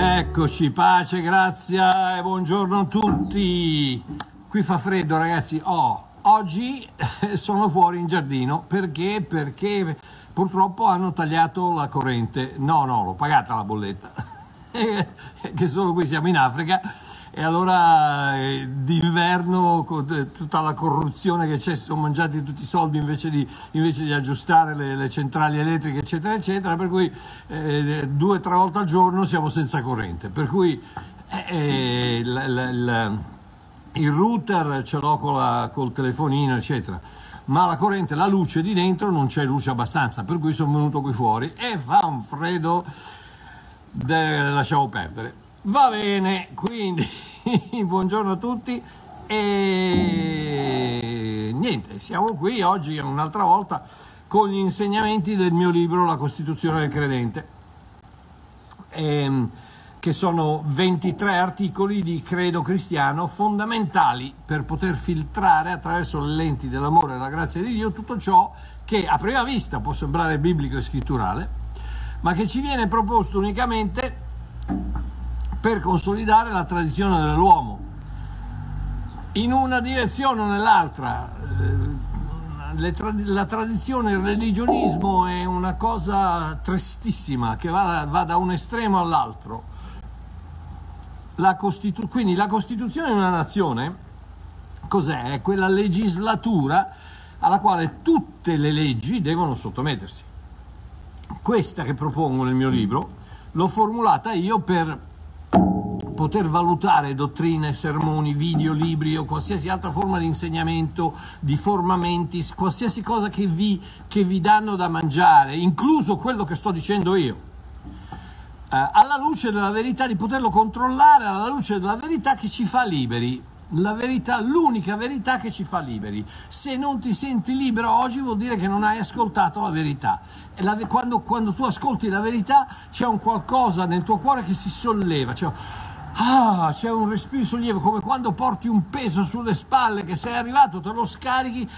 Eccoci, pace, grazia e buongiorno a tutti. Qui fa freddo, ragazzi. Oggi sono fuori in giardino perché? Perché purtroppo hanno tagliato la corrente. No, l'ho pagata la bolletta. Che solo qui siamo in Africa e allora d'inverno con tutta la corruzione che c'è, si sono mangiati tutti i soldi invece di aggiustare le centrali elettriche eccetera, per cui 2 o 3 volte al giorno siamo senza corrente, per cui il router ce l'ho col telefonino eccetera, ma la corrente, la luce di dentro, non c'è luce abbastanza, per cui sono venuto qui fuori e fa un freddo, lasciamo perdere. Va bene, quindi buongiorno a tutti e niente, siamo qui oggi un'altra volta con gli insegnamenti del mio libro La Costituzione del Credente, che sono 23 articoli di credo cristiano fondamentali per poter filtrare attraverso le lenti dell'amore e della grazia di Dio tutto ciò che a prima vista può sembrare biblico e scritturale, ma che ci viene proposto unicamente per consolidare la tradizione dell'uomo in una direzione o nell'altra. La tradizione, il religionismo è una cosa tristissima che va da un estremo all'altro. Quindi la Costituzione di una nazione cos'è? È quella legislatura alla quale tutte le leggi devono sottomettersi. Questa che propongo nel mio libro l'ho formulata io per poter valutare dottrine, sermoni, video, libri o qualsiasi altra forma di insegnamento, di formamenti, qualsiasi cosa che vi danno da mangiare, incluso quello che sto dicendo io, alla luce della verità, di poterlo controllare alla luce della verità che ci fa liberi. La verità, l'unica verità che ci fa liberi. Se non ti senti libero oggi vuol dire che non hai ascoltato la verità. Quando tu ascolti la verità c'è un qualcosa nel tuo cuore che si solleva, c'è un respiro sollievo, come quando porti un peso sulle spalle che sei arrivato, te lo scarichi,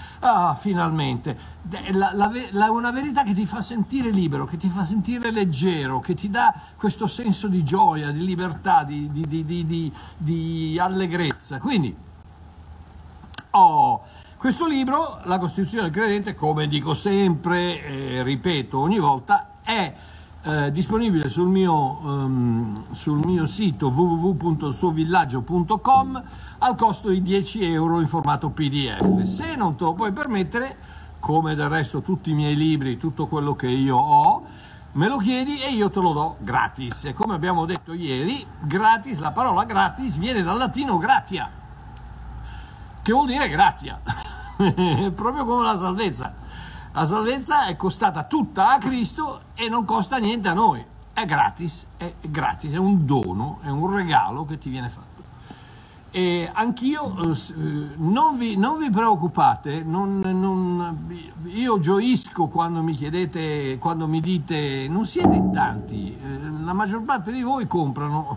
finalmente. Una verità che ti fa sentire libero, che ti fa sentire leggero, che ti dà questo senso di gioia, di libertà, di allegrezza. Quindi, questo libro, La Costituzione del Credente, come dico sempre, ripeto ogni volta, è disponibile sul mio sito www.suovillaggio.com al costo di €10 in formato PDF. Se non te lo puoi permettere, come del resto tutti i miei libri, tutto quello che io ho, me lo chiedi e io te lo do gratis. E come abbiamo detto ieri, gratis, la parola gratis viene dal latino gratia, che vuol dire grazia, proprio come la salvezza. La salvezza è costata tutta a Cristo e non costa niente a noi, è gratis, è un dono, è un regalo che ti viene fatto. E anch'io, non vi preoccupate, io gioisco quando mi chiedete, quando mi dite non siete in tanti, la maggior parte di voi comprano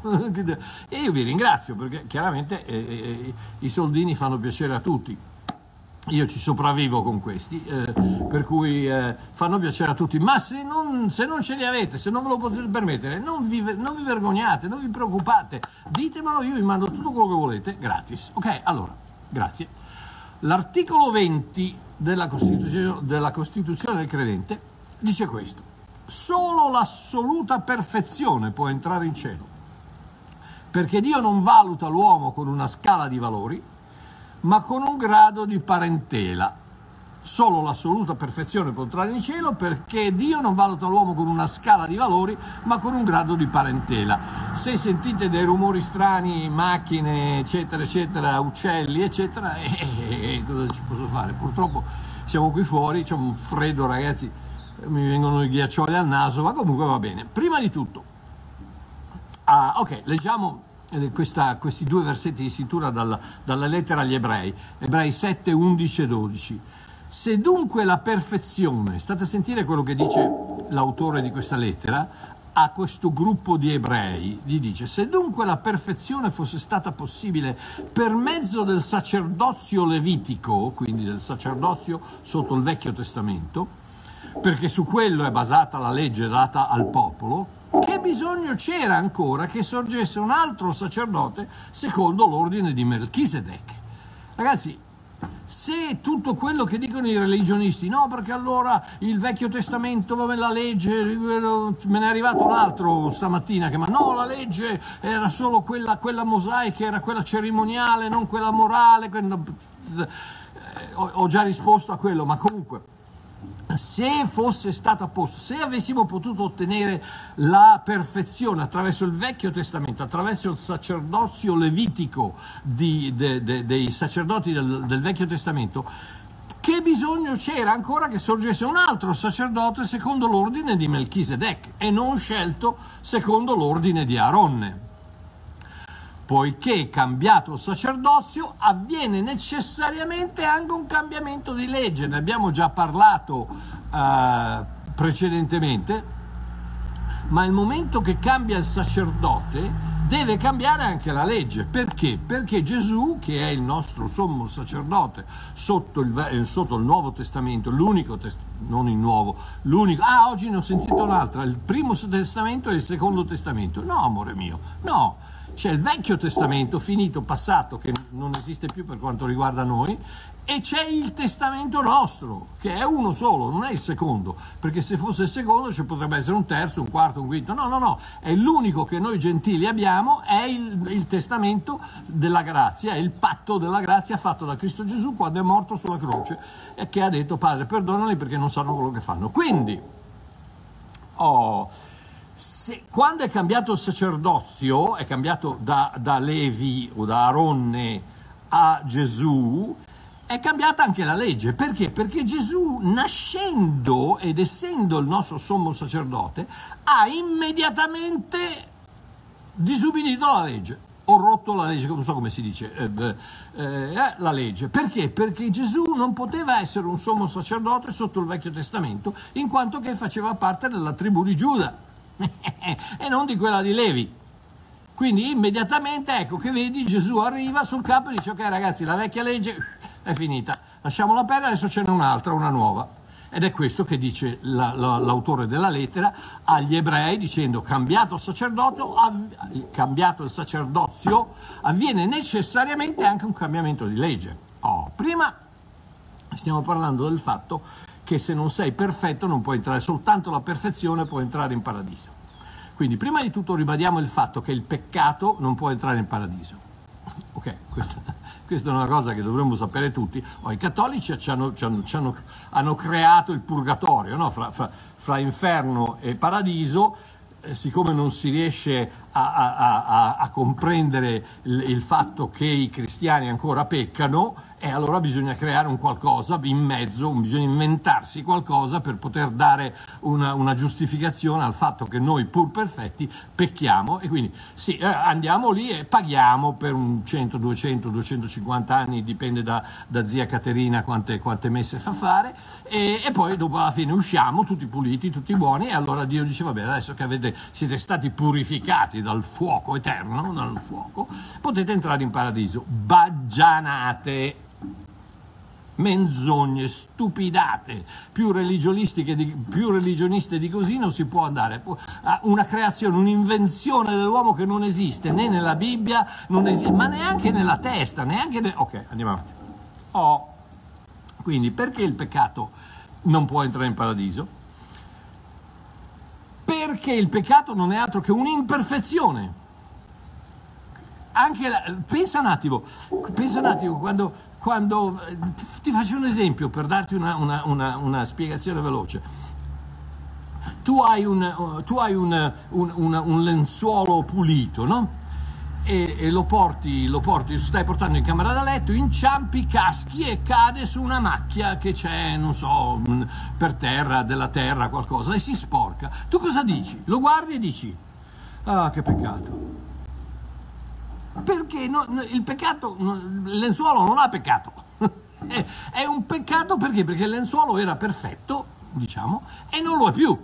e io vi ringrazio, perché chiaramente i soldini fanno piacere a tutti. Io ci sopravvivo con questi, per cui fanno piacere a tutti, ma se non ce li avete, se non ve lo potete permettere, non vi vergognate, non vi preoccupate, ditemelo, io vi mando tutto quello che volete gratis. Ok, allora, grazie. L'articolo 20 della Costituzione del Credente dice questo: solo l'assoluta perfezione può entrare in cielo, perché Dio non valuta l'uomo con una scala di valori, ma con un grado di parentela. Solo l'assoluta perfezione può entrare in cielo, perché Dio non valuta l'uomo con una scala di valori, ma con un grado di parentela. Se sentite dei rumori strani, macchine, eccetera, uccelli, eccetera, cosa ci posso fare? Purtroppo siamo qui fuori, c'è un freddo, ragazzi, mi vengono i ghiaccioli al naso, ma comunque va bene. Prima di tutto, leggiamo questi 2 versetti di scrittura dalla lettera agli Ebrei 7, 11 e 12. Se dunque la perfezione, state a sentire quello che dice l'autore di questa lettera a questo gruppo di ebrei, gli dice: se dunque la perfezione fosse stata possibile per mezzo del sacerdozio levitico, quindi del sacerdozio sotto il Vecchio Testamento, perché su quello è basata la legge data al popolo, che bisogno c'era ancora che sorgesse un altro sacerdote secondo l'ordine di Melchisedec? Ragazzi, se tutto quello che dicono i religionisti, no, perché allora il Vecchio Testamento, vabbè, la legge, me ne è arrivato un altro stamattina che, ma no, la legge era solo quella mosaica, era quella cerimoniale, non quella morale. Ho già risposto a quello, ma comunque, se fosse stato a posto, se avessimo potuto ottenere la perfezione attraverso il Vecchio Testamento, attraverso il sacerdozio levitico dei sacerdoti del Vecchio Testamento, che bisogno c'era ancora che sorgesse un altro sacerdote secondo l'ordine di Melchisedec e non scelto secondo l'ordine di Aaronne? Poiché cambiato il sacerdozio avviene necessariamente anche un cambiamento di legge, ne abbiamo già parlato precedentemente, ma il momento che cambia il sacerdote deve cambiare anche la legge. Perché? Perché Gesù, che è il nostro sommo sacerdote sotto il Nuovo Testamento, l'unico, ah, oggi ne ho sentito un'altra, il primo testamento e il secondo testamento, no amore mio, no. C'è il Vecchio Testamento, finito, passato, che non esiste più per quanto riguarda noi, e c'è il Testamento nostro, che è uno solo, non è il secondo, perché se fosse il secondo ci potrebbe essere un terzo, un quarto, un quinto, no, è l'unico che noi gentili abbiamo, è il Testamento della grazia, è il patto della grazia fatto da Cristo Gesù quando è morto sulla croce e che ha detto: Padre, perdonali perché non sanno quello che fanno. Quindi, quando è cambiato il sacerdozio, è cambiato da Levi o da Aaronne a Gesù, è cambiata anche la legge. Perché? Perché Gesù, nascendo ed essendo il nostro sommo sacerdote, ha immediatamente disubbidito la legge, o rotto la legge, non so come si dice, la legge. Perché? Perché Gesù non poteva essere un sommo sacerdote sotto il Vecchio Testamento, in quanto che faceva parte della tribù di Giuda e non di quella di Levi. Quindi immediatamente, ecco che vedi, Gesù arriva sul capo e dice: ok ragazzi, la vecchia legge è finita, lasciamola perdere, adesso ce n'è un'altra, una nuova. Ed è questo che dice l'autore della lettera agli ebrei, dicendo: cambiato il sacerdozio avviene necessariamente anche un cambiamento di legge. Prima stiamo parlando del fatto che se non sei perfetto non puoi entrare, soltanto la perfezione può entrare in paradiso. Quindi prima di tutto ribadiamo il fatto che il peccato non può entrare in paradiso. Ok, questa è una cosa che dovremmo sapere tutti. I cattolici hanno creato il purgatorio, no? Fra inferno e paradiso, siccome non si riesce a comprendere il fatto che i cristiani ancora peccano, e allora bisogna creare un qualcosa in mezzo, bisogna inventarsi qualcosa per poter dare una giustificazione al fatto che noi, pur perfetti, pecchiamo. E quindi sì, andiamo lì e paghiamo per un 100, 200, 250 anni, dipende da zia Caterina quante messe fa fare, e poi dopo alla fine usciamo tutti puliti, tutti buoni, e allora Dio dice: vabbè, adesso che siete stati purificati dal fuoco eterno, dal fuoco, potete entrare in paradiso. Baggianate! Menzogne, stupidate, più religioniste di così non si può andare. Una creazione, un'invenzione dell'uomo che non esiste né nella Bibbia, non esiste, ma neanche nella testa, ok, andiamo avanti. Quindi perché il peccato non può entrare in paradiso? Perché il peccato non è altro che un'imperfezione. Pensa un attimo, quando ti faccio un esempio per darti una spiegazione veloce. Tu hai un lenzuolo pulito, no? E lo porti, stai portando in camera da letto, inciampi, caschi e cade su una macchia che c'è, non so, per terra, della terra, qualcosa, e si sporca. Tu cosa dici? Lo guardi e dici: ah, che peccato. Perché il lenzuolo non ha peccato. È un peccato perché? Perché il lenzuolo era perfetto, diciamo, e non lo è più.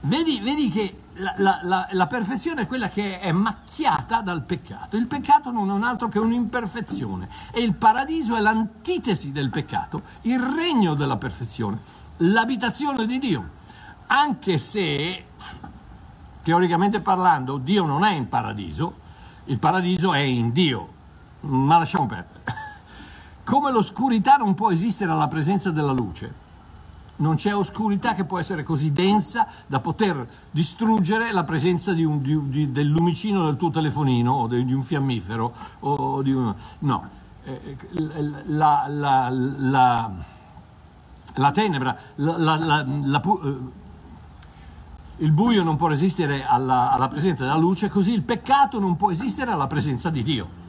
Vedi che la perfezione è quella che è macchiata dal peccato. Il peccato non è un altro che un'imperfezione, e il paradiso è l'antitesi del peccato, il regno della perfezione. l'abitazione di Dio, anche se teoricamente parlando Dio non è in paradiso, il paradiso è in Dio, ma lasciamo perdere. Come l'oscurità non può esistere alla presenza della luce, non c'è oscurità che può essere così densa da poter distruggere la presenza del lumicino del tuo telefonino o di un fiammifero o di un... no, la tenebra, il buio non può resistere alla presenza della luce, così il peccato non può esistere alla presenza di Dio.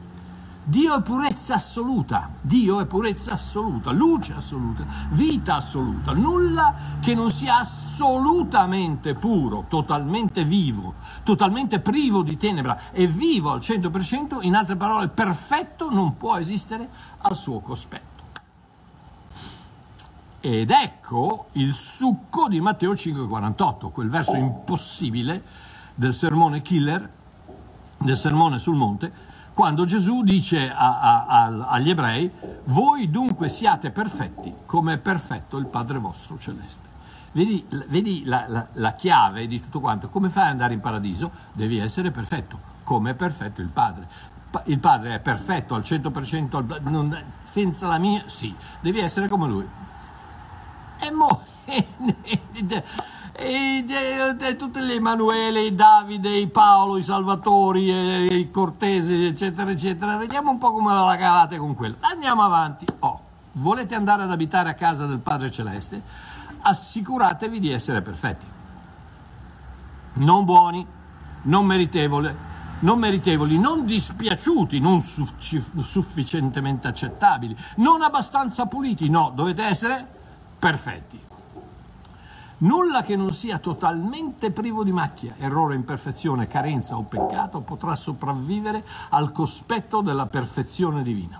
Dio è purezza assoluta, Dio è purezza assoluta, luce assoluta, vita assoluta, nulla che non sia assolutamente puro, totalmente vivo, totalmente privo di tenebra e vivo al 100%, in altre parole perfetto, non può esistere al suo cospetto. Ed ecco il succo di Matteo 5,48, quel verso impossibile del sermone killer, del sermone sul monte, quando Gesù dice agli ebrei: voi dunque siate perfetti come è perfetto il Padre vostro celeste. Vedi la chiave di tutto quanto. Come fai ad andare in paradiso? Devi essere perfetto, come è perfetto il Padre. Il Padre è perfetto al 100%, senza la mia, sì, devi essere come Lui. E tutti gli Emanuele, i Davide, i Paolo, i Salvatori, i Cortesi, eccetera eccetera, vediamo un po' come la cavate con quello. Andiamo avanti. Volete andare ad abitare a casa del Padre Celeste? Assicuratevi di essere perfetti, non buoni, non meritevoli, non dispiaciuti, non sufficientemente accettabili, non abbastanza puliti, no, dovete essere perfetti. Nulla che non sia totalmente privo di macchia, errore, imperfezione, carenza o peccato potrà sopravvivere al cospetto della perfezione divina.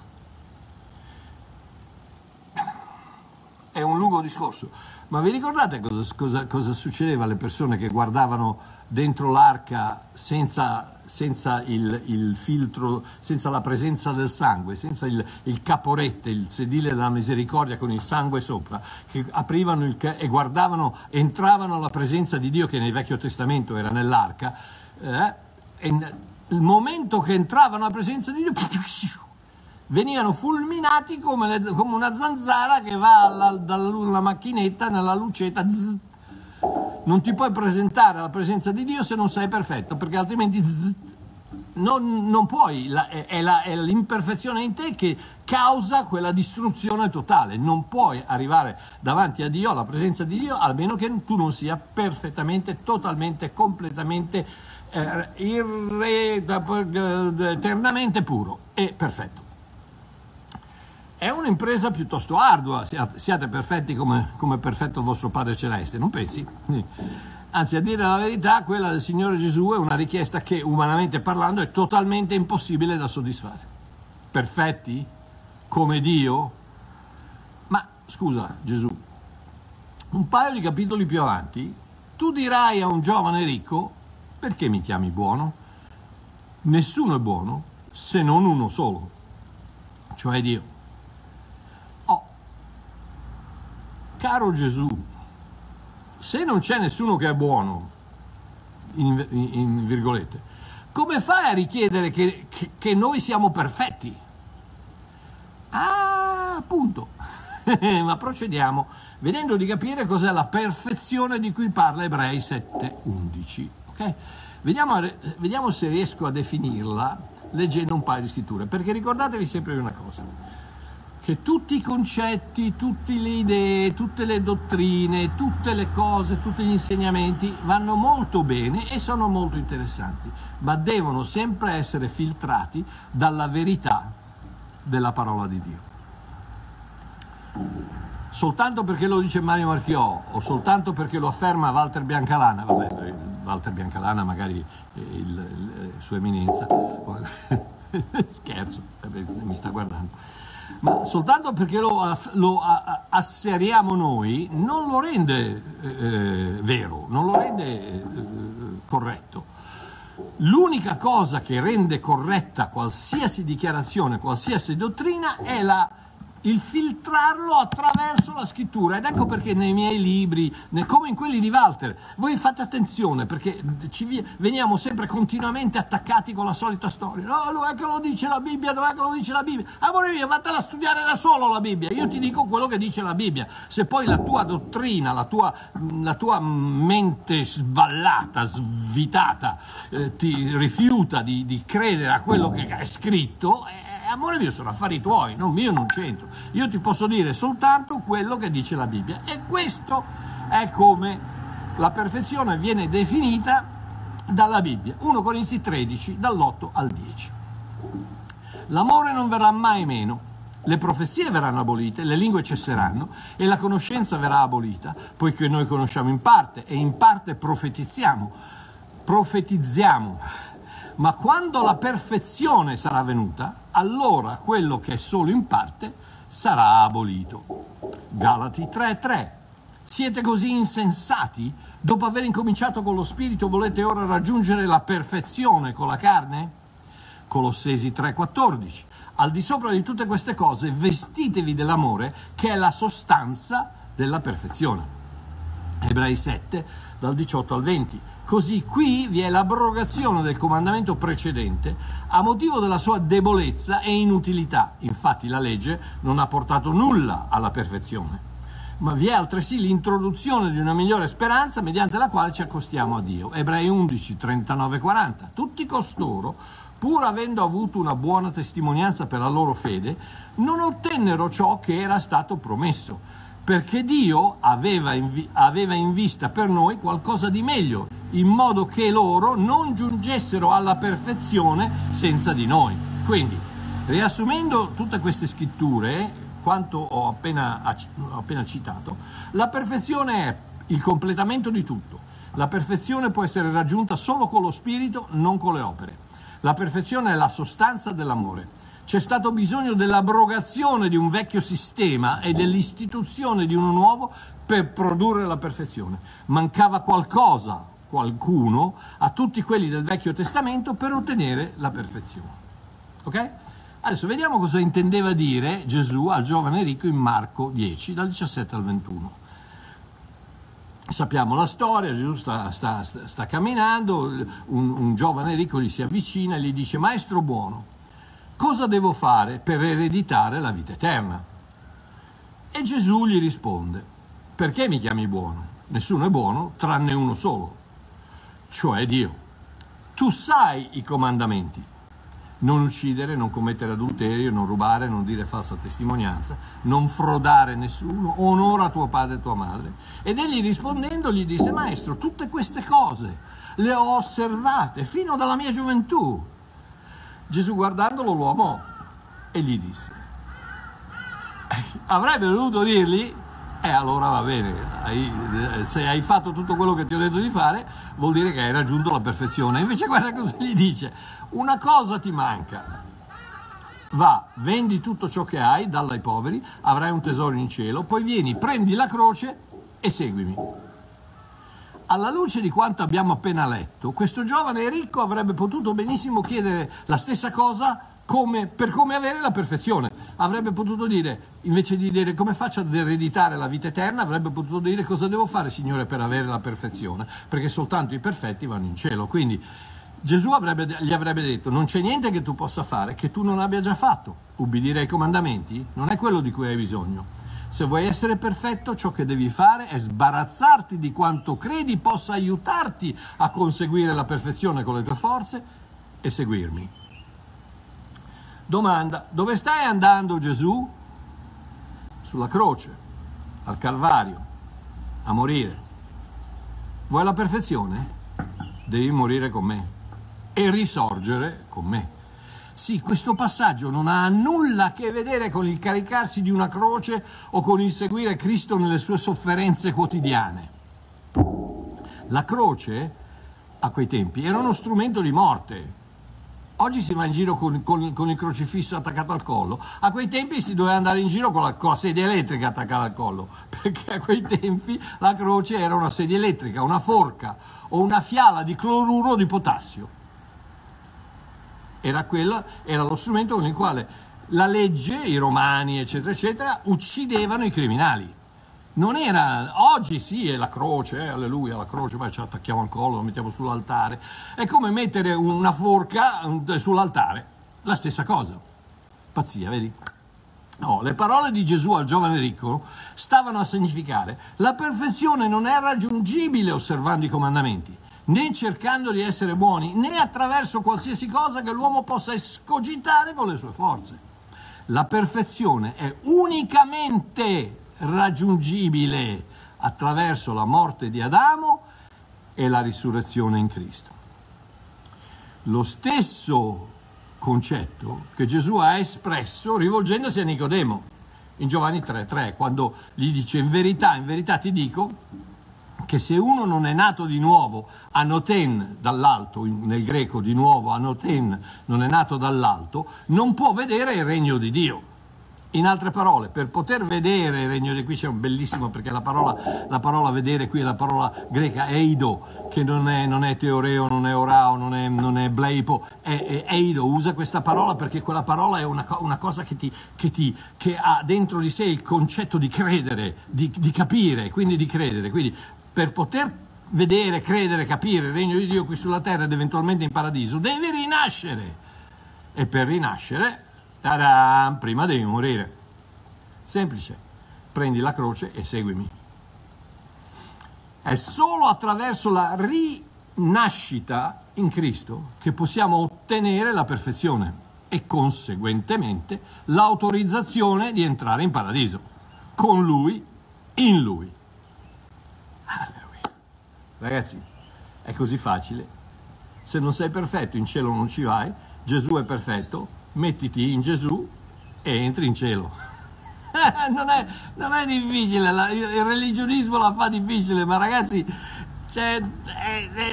È un lungo discorso, ma vi ricordate cosa succedeva alle persone che guardavano dentro l'arca senza il filtro, senza la presenza del sangue, senza il caporette, il sedile della misericordia con il sangue sopra, che aprivano e guardavano, entravano alla presenza di Dio che nel Vecchio Testamento era nell'arca, e il momento che entravano alla presenza di Dio venivano fulminati come una zanzara che va dalla macchinetta nella lucetta. Non ti puoi presentare alla presenza di Dio se non sei perfetto, perché altrimenti non puoi. È l'imperfezione in te che causa quella distruzione totale. Non puoi arrivare davanti a Dio, alla presenza di Dio, almeno che tu non sia perfettamente, totalmente, completamente, eternamente puro e perfetto. È un'impresa piuttosto ardua. Siate perfetti come è perfetto il vostro Padre Celeste, non pensi? Anzi, a dire la verità, quella del Signore Gesù è una richiesta che, umanamente parlando, è totalmente impossibile da soddisfare. Perfetti? Come Dio? Ma, scusa Gesù, un paio di capitoli più avanti, tu dirai a un giovane ricco: perché mi chiami buono? Nessuno è buono se non uno solo, cioè Dio. Caro Gesù, se non c'è nessuno che è buono, in virgolette, come fai a richiedere che noi siamo perfetti? Ah, appunto. Ma procediamo, vedendo di capire cos'è la perfezione di cui parla Ebrei 7,11. Okay? Vediamo se riesco a definirla leggendo un paio di scritture, perché ricordatevi sempre di una cosa: che tutti i concetti, tutte le idee, tutte le dottrine, tutte le cose, tutti gli insegnamenti vanno molto bene e sono molto interessanti, ma devono sempre essere filtrati dalla verità della parola di Dio. Soltanto perché lo dice Mario Marchio, o soltanto perché lo afferma Walter Biancalana, vabbè, Walter Biancalana magari sua eminenza, scherzo, mi sta guardando. Ma soltanto perché lo asseriamo noi non lo rende vero, non lo rende corretto. L'unica cosa che rende corretta qualsiasi dichiarazione, qualsiasi dottrina è la il filtrarlo attraverso la scrittura. Ed ecco perché nei miei libri, come in quelli di Walter, voi fate attenzione, perché veniamo sempre continuamente attaccati con la solita storia. No, dov'è che lo dice la Bibbia? Dov'è che lo dice la Bibbia? Amore mio, vattela a studiare da solo la Bibbia. Io ti dico quello che dice la Bibbia. Se poi la tua dottrina, la tua mente sballata, svitata, ti rifiuta di credere a quello che è scritto, amore mio, sono affari tuoi, non mio, non c'entro. Io ti posso dire soltanto quello che dice la Bibbia. E questo è come la perfezione viene definita dalla Bibbia. 1 Corinzi 13, dall'8 al 10. L'amore non verrà mai meno. Le profezie verranno abolite, le lingue cesseranno e la conoscenza verrà abolita, poiché noi conosciamo in parte e in parte profetizziamo. Ma quando la perfezione sarà venuta, allora quello che è solo in parte sarà abolito. Galati 3:3. Siete così insensati? Dopo aver incominciato con lo spirito, volete ora raggiungere la perfezione con la carne? Colossesi 3:14. Al di sopra di tutte queste cose vestitevi dell'amore, che è la sostanza della perfezione. Ebrei 7, dal 18 al 20. Così qui vi è l'abrogazione del comandamento precedente a motivo della sua debolezza e inutilità. Infatti la legge non ha portato nulla alla perfezione. Ma vi è altresì l'introduzione di una migliore speranza mediante la quale ci accostiamo a Dio. Ebrei 11, 39-40. Tutti costoro, pur avendo avuto una buona testimonianza per la loro fede, non ottennero ciò che era stato promesso, perché Dio aveva in vista per noi qualcosa di meglio, in modo che loro non giungessero alla perfezione senza di noi. Quindi, riassumendo tutte queste scritture, quanto ho appena citato, la perfezione è il completamento di tutto. La perfezione può essere raggiunta solo con lo spirito, non con le opere. La perfezione è la sostanza dell'amore. C'è stato bisogno dell'abrogazione di un vecchio sistema e dell'istituzione di uno nuovo per produrre la perfezione. Mancava qualcuno a tutti quelli del Vecchio Testamento per ottenere la perfezione. Ok? Adesso vediamo cosa intendeva dire Gesù al giovane ricco in Marco 10, dal 17 al 21. Sappiamo la storia, Gesù sta camminando, un giovane ricco gli si avvicina e gli dice: Maestro buono, cosa devo fare per ereditare la vita eterna? E Gesù gli risponde: perché mi chiami buono? Nessuno è buono tranne uno solo, cioè Dio. Tu sai i comandamenti: non uccidere, non commettere adulterio, non rubare, non dire falsa testimonianza, non frodare nessuno, onora tuo padre e tua madre. Ed egli rispondendo gli disse: Maestro, tutte queste cose le ho osservate fino dalla mia gioventù. Gesù guardandolo lo amò e gli disse, avrebbe dovuto dirgli: allora va bene, se hai fatto tutto quello che ti ho detto di fare vuol dire che hai raggiunto la perfezione. Invece guarda cosa gli dice: una cosa ti manca, va, vendi tutto ciò che hai, dalla ai poveri, avrai un tesoro in cielo, poi vieni, prendi la croce e seguimi. Alla luce di quanto abbiamo appena letto, questo giovane ricco avrebbe potuto benissimo chiedere la stessa cosa per come avere la perfezione. Avrebbe potuto dire, invece di dire come faccio ad ereditare la vita eterna, avrebbe potuto dire: cosa devo fare, Signore, per avere la perfezione, perché soltanto i perfetti vanno in cielo. Quindi Gesù gli avrebbe detto: non c'è niente che tu possa fare che tu non abbia già fatto. Ubbidire ai comandamenti non è quello di cui hai bisogno. Se vuoi essere perfetto, ciò che devi fare è sbarazzarti di quanto credi possa aiutarti a conseguire la perfezione con le tue forze e seguirmi. Domanda: dove stai andando, Gesù? Sulla croce, al Calvario, a morire. Vuoi la perfezione? Devi morire con me e risorgere con me. Sì, questo passaggio non ha nulla a che vedere con il caricarsi di una croce o con il seguire Cristo nelle sue sofferenze quotidiane. La croce, a quei tempi, era uno strumento di morte. Oggi si va in giro con il crocifisso attaccato al collo. A quei tempi si doveva andare in giro con la sedia elettrica attaccata al collo, perché a quei tempi la croce era una sedia elettrica, una forca o una fiala di cloruro di potassio. Era lo strumento con il quale la legge, i romani eccetera eccetera uccidevano i criminali. Non era, oggi sì è la croce, alleluia la croce, ma ci attacchiamo al collo, lo mettiamo sull'altare, è come mettere una forca sull'altare, la stessa cosa, pazzia, vedi? No, le parole di Gesù al giovane ricco stavano a significare la perfezione non è raggiungibile osservando i comandamenti, né cercando di essere buoni, né attraverso qualsiasi cosa che l'uomo possa escogitare con le sue forze. La perfezione è unicamente raggiungibile attraverso la morte di Adamo e la risurrezione in Cristo. Lo stesso concetto che Gesù ha espresso rivolgendosi a Nicodemo in Giovanni 3:3, quando gli dice in verità ti dico che se uno non è nato di nuovo, anoten dall'alto, nel greco di nuovo anoten, non è nato dall'alto, non può vedere il regno di Dio. In altre parole, per poter vedere il regno di Dio, qui c'è un bellissimo, perché la parola vedere qui è la parola greca eido, che non è teoreo, non è orao, non è bleipo, è eido, usa questa parola perché quella parola è una cosa che ha dentro di sé il concetto di credere, di capire, quindi di credere. Quindi per poter vedere, credere, capire il regno di Dio qui sulla terra ed eventualmente in paradiso, devi rinascere. E per rinascere, tadam, prima devi morire. Semplice, prendi la croce e seguimi. È solo attraverso la rinascita in Cristo che possiamo ottenere la perfezione e conseguentemente l'autorizzazione di entrare in paradiso, con Lui, in Lui. Alleluia. Ragazzi, è così facile. Se non sei perfetto in cielo non ci vai, Gesù è perfetto. Mettiti in Gesù e entri in cielo. Non è difficile, il religionismo la fa difficile, ma ragazzi è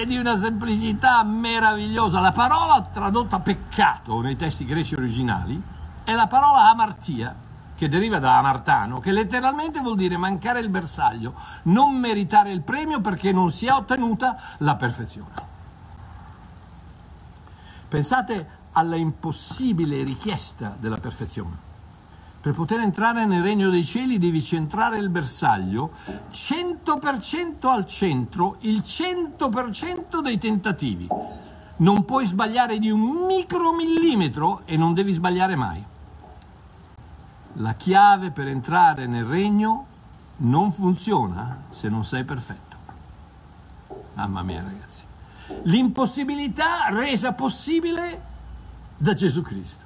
di una semplicità meravigliosa. La parola tradotta peccato nei testi greci originali è la parola amartia, che deriva da amartano, che letteralmente vuol dire mancare il bersaglio, non meritare il premio perché non si è ottenuta la perfezione. Pensate alla impossibile richiesta della perfezione. Per poter entrare nel regno dei cieli devi centrare il bersaglio 100% al centro, il 100% dei tentativi. Non puoi sbagliare di un micromillimetro e non devi sbagliare mai. La chiave per entrare nel regno non funziona se non sei perfetto. Mamma mia, ragazzi. L'impossibilità resa possibile da Gesù Cristo.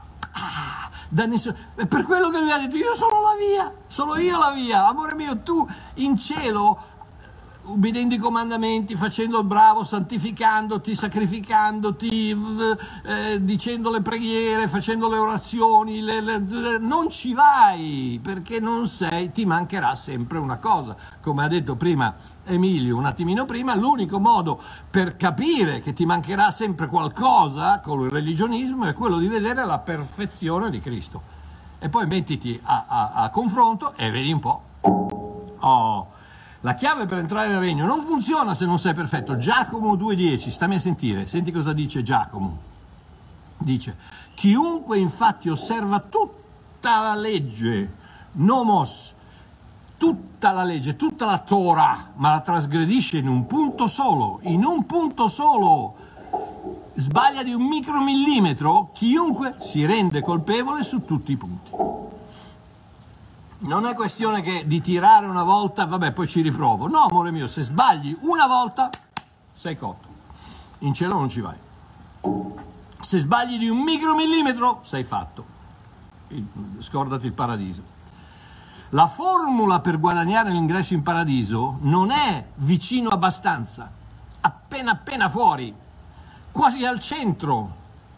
Per quello che lui ha detto, io sono la via, sono io la via, amore mio, tu in cielo, ubbidendo i comandamenti, facendo il bravo, santificandoti, sacrificandoti, dicendo le preghiere, facendo le orazioni, non ci vai, perché non sei, ti mancherà sempre una cosa, come ha detto prima Emilio un attimino prima. L'unico modo per capire che ti mancherà sempre qualcosa con il religionismo è quello di vedere la perfezione di Cristo e poi mettiti a confronto e vedi un po'. La chiave per entrare nel regno non funziona se non sei perfetto. Giacomo 2,10, stammi a sentire, senti cosa dice Giacomo. Dice: chiunque infatti osserva tutta la legge, nomos, tutta la legge, tutta la Torah, ma la trasgredisce in un punto solo, sbaglia di un micromillimetro, chiunque si rende colpevole su tutti i punti. Non è questione che di tirare una volta, vabbè, poi ci riprovo. No, amore mio, se sbagli una volta, sei cotto. In cielo non ci vai. Se sbagli di un micromillimetro, sei fatto. Scordati il paradiso. La formula per guadagnare l'ingresso in paradiso non è vicino abbastanza, appena appena fuori, quasi al centro,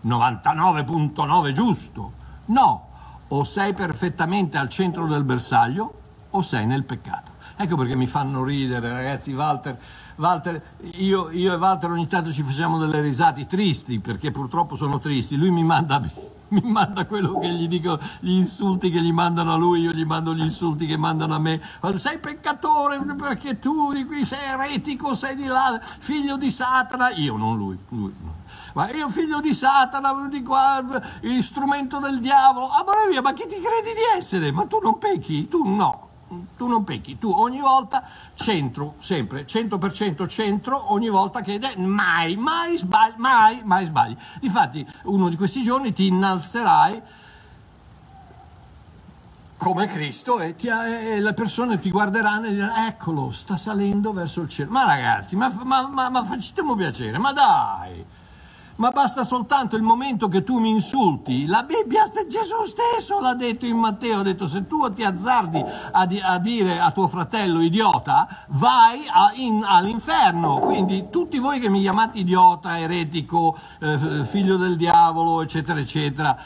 99.9 giusto. No, o sei perfettamente al centro del bersaglio o sei nel peccato. Ecco perché mi fanno ridere, ragazzi, Walter, io e Walter ogni tanto ci facciamo delle risate tristi, perché purtroppo sono tristi, lui mi manda bene. mi manda quello che gli dico, gli insulti che gli mandano a lui, io gli mando gli insulti che mandano a me. Sei peccatore perché tu di qui sei eretico, sei di là, figlio di Satana. Io, non lui, lui. Ma io figlio di Satana, di qua, strumento del diavolo. Ah, ma via, ma chi ti credi di essere? Ma tu non pecchi? Tu no. Tu non pecchi, tu ogni volta centro, sempre, 100% centro ogni volta che mai sbagli. Difatti uno di questi giorni ti innalzerai come Cristo e le persone ti guarderanno e diranno: eccolo, sta salendo verso il cielo. Ma ragazzi, ma facciamo piacere, ma dai! Ma basta soltanto il momento che tu mi insulti. La Bibbia, Gesù stesso l'ha detto in Matteo, ha detto: se tu ti azzardi a dire a tuo fratello idiota, vai all'inferno. Quindi tutti voi che mi chiamate idiota, eretico, figlio del diavolo, eccetera, eccetera,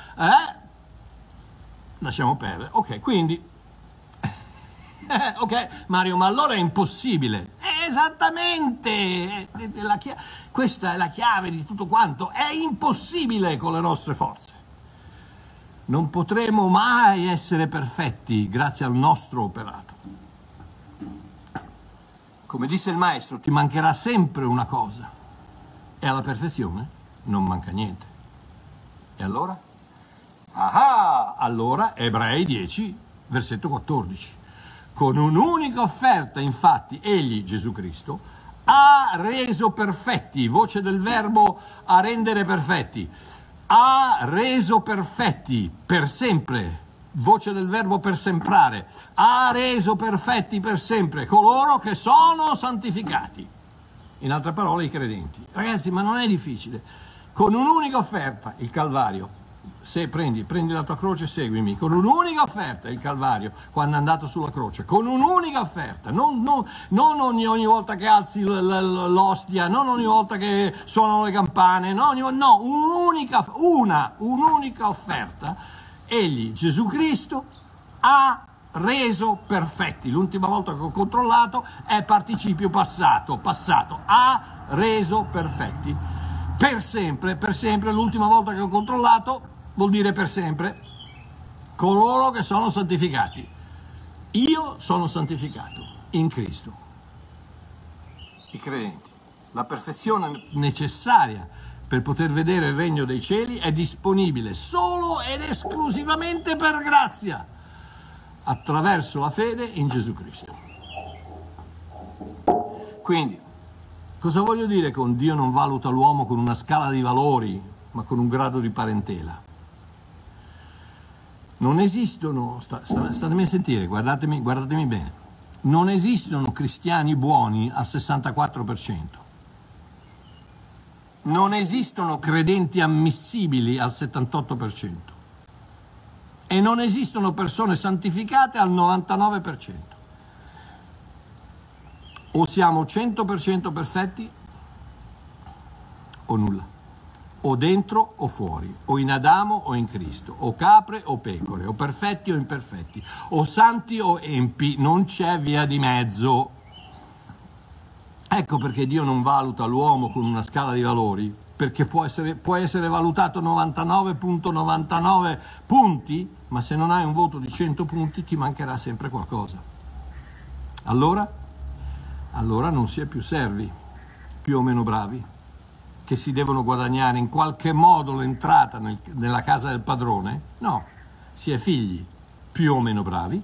lasciamo perdere. Ok, quindi... ok, Mario, ma allora è impossibile. Esattamente, questa è la chiave di tutto quanto. È impossibile con le nostre forze. Non potremo mai essere perfetti grazie al nostro operato. Come disse il maestro, ti mancherà sempre una cosa e alla perfezione non manca niente. E allora? Ah, allora Ebrei 10, versetto 14. Con un'unica offerta, infatti, egli, Gesù Cristo, ha reso perfetti, voce del verbo a rendere perfetti, ha reso perfetti per sempre, voce del verbo per semprare, ha reso perfetti per sempre coloro che sono santificati. In altre parole, i credenti. Ragazzi, ma non è difficile. Con un'unica offerta, il Calvario. Se prendi la tua croce e seguimi, con un'unica offerta, il Calvario, quando è andato sulla croce, con un'unica offerta, non ogni volta che alzi l'ostia, non ogni volta che suonano le campane, un'unica offerta, egli, Gesù Cristo, ha reso perfetti. L'ultima volta che ho controllato è participio passato, ha reso perfetti, per sempre, l'ultima volta che ho controllato, vuol dire per sempre, coloro che sono santificati. Io sono santificato in Cristo. I credenti. La perfezione necessaria per poter vedere il regno dei cieli è disponibile solo ed esclusivamente per grazia, attraverso la fede in Gesù Cristo. Quindi, cosa voglio dire con Dio non valuta l'uomo con una scala di valori, ma con un grado di parentela? Non esistono, statemi a sentire, guardatemi bene, non esistono cristiani buoni al 64%, non esistono credenti ammissibili al 78% e non esistono persone santificate al 99%. O siamo 100% perfetti o nulla. O dentro o fuori, o in Adamo o in Cristo, o capre o pecore, o perfetti o imperfetti, o santi o empi, non c'è via di mezzo. Ecco perché Dio non valuta l'uomo con una scala di valori, perché può essere valutato 99.99 punti, ma se non hai un voto di 100 punti ti mancherà sempre qualcosa. Allora non si è più servi, più o meno bravi, che si devono guadagnare in qualche modo l'entrata nella casa del padrone. No, si è figli più o meno bravi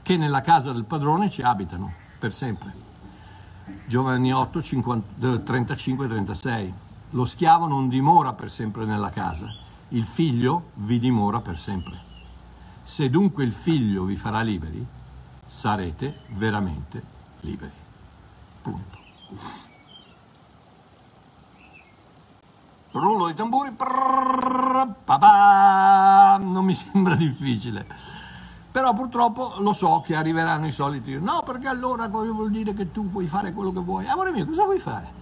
che nella casa del padrone ci abitano per sempre. Giovanni 8, 35-36. Lo schiavo non dimora per sempre nella casa, il figlio vi dimora per sempre. Se dunque il figlio vi farà liberi, sarete veramente liberi. Punto. Rullo di tamburi, non mi sembra difficile, però purtroppo lo so che arriveranno i soliti. No, perché allora vuol dire che tu puoi fare quello che vuoi. Amore mio, cosa vuoi fare?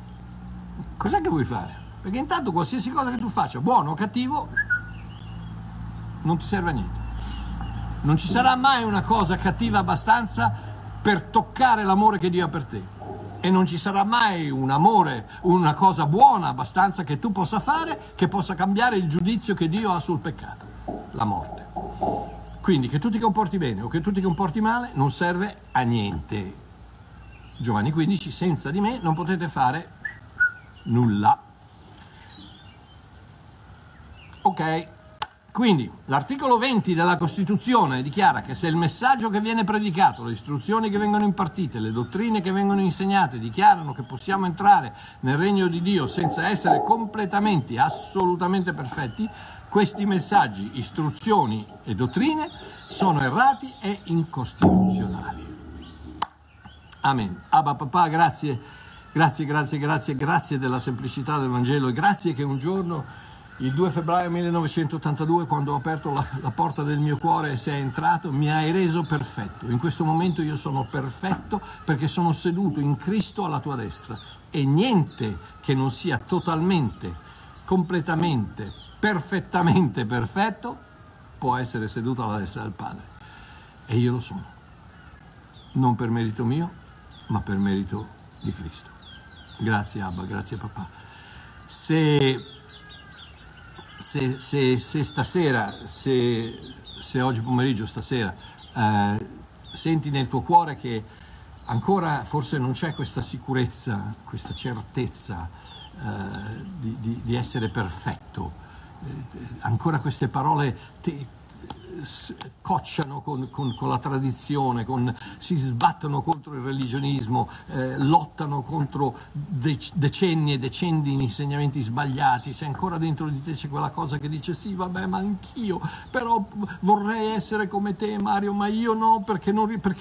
Cos'è che vuoi fare? Perché intanto qualsiasi cosa che tu faccia, buono o cattivo, non ti serve a niente. Non ci sarà mai una cosa cattiva abbastanza per toccare l'amore che Dio ha per te. e non ci sarà mai un amore, una cosa buona abbastanza che tu possa fare che possa cambiare il giudizio che Dio ha sul peccato, la morte. Quindi che tu ti comporti bene o che tu ti comporti male non serve a niente. Giovanni 15, senza di me non potete fare nulla. Ok, quindi l'articolo 20 della Costituzione dichiara che se il messaggio che viene predicato, le istruzioni che vengono impartite, le dottrine che vengono insegnate dichiarano che possiamo entrare nel regno di Dio senza essere completamente, assolutamente perfetti, questi messaggi, istruzioni e dottrine sono errati e incostituzionali. Amen. Abba papà, grazie della semplicità del Vangelo e grazie che un giorno, il 2 febbraio 1982, quando ho aperto la porta del mio cuore e sei entrato, mi hai reso perfetto. In questo momento io sono perfetto perché sono seduto in Cristo alla tua destra e niente che non sia totalmente, completamente, perfettamente perfetto può essere seduto alla destra del Padre. E io lo sono, non per merito mio, ma per merito di Cristo. Grazie Abba, grazie papà. Se oggi pomeriggio, stasera, senti nel tuo cuore che ancora forse non c'è questa sicurezza, questa certezza di essere perfetto, ancora queste parole cocciano con la tradizione, si sbattono contro il religionismo, lottano contro decenni e decenni di insegnamenti sbagliati. Se ancora dentro di te c'è quella cosa che dice sì vabbè ma anch'io però vorrei essere come te Mario, ma io no perché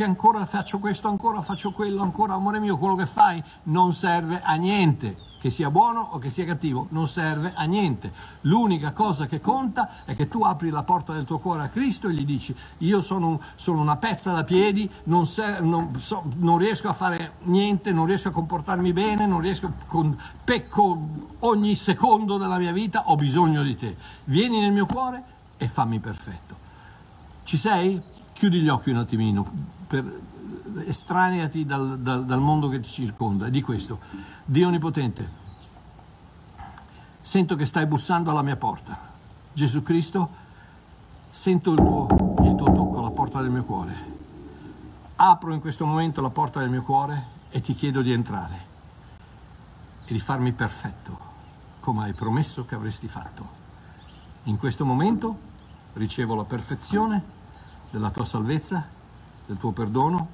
ancora faccio questo, ancora faccio quello, ancora amore mio quello che fai non serve a niente. Che sia buono o che sia cattivo, non serve a niente. L'unica cosa che conta è che tu apri la porta del tuo cuore a Cristo e gli dici io sono una pezza da piedi, non riesco a fare niente, non riesco a comportarmi bene, pecco ogni secondo della mia vita, ho bisogno di te. Vieni nel mio cuore e fammi perfetto. Ci sei? Chiudi gli occhi un attimino, estraneati dal mondo che ti circonda. E di questo, Dio Onnipotente, sento che stai bussando alla mia porta. Gesù Cristo, sento il tuo tocco alla porta del mio cuore. Apro in questo momento la porta del mio cuore e ti chiedo di entrare e di farmi perfetto, come hai promesso che avresti fatto. In questo momento ricevo la perfezione della tua salvezza, del tuo perdono,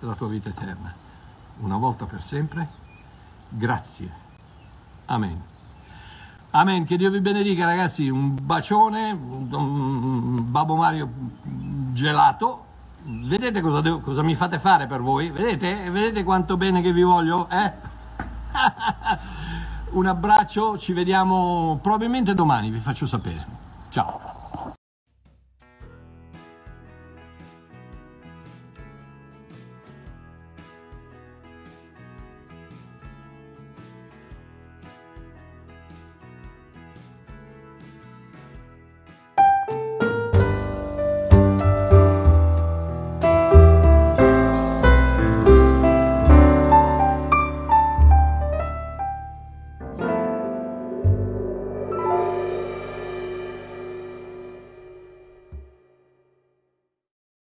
della tua vita eterna, una volta per sempre. Grazie. Amen. Amen. Che Dio vi benedica, ragazzi. Un bacione, un Babbo Mario gelato. Vedete cosa mi fate fare per voi? Vedete quanto bene che vi voglio? Un abbraccio. Ci vediamo probabilmente domani. Vi faccio sapere. Ciao.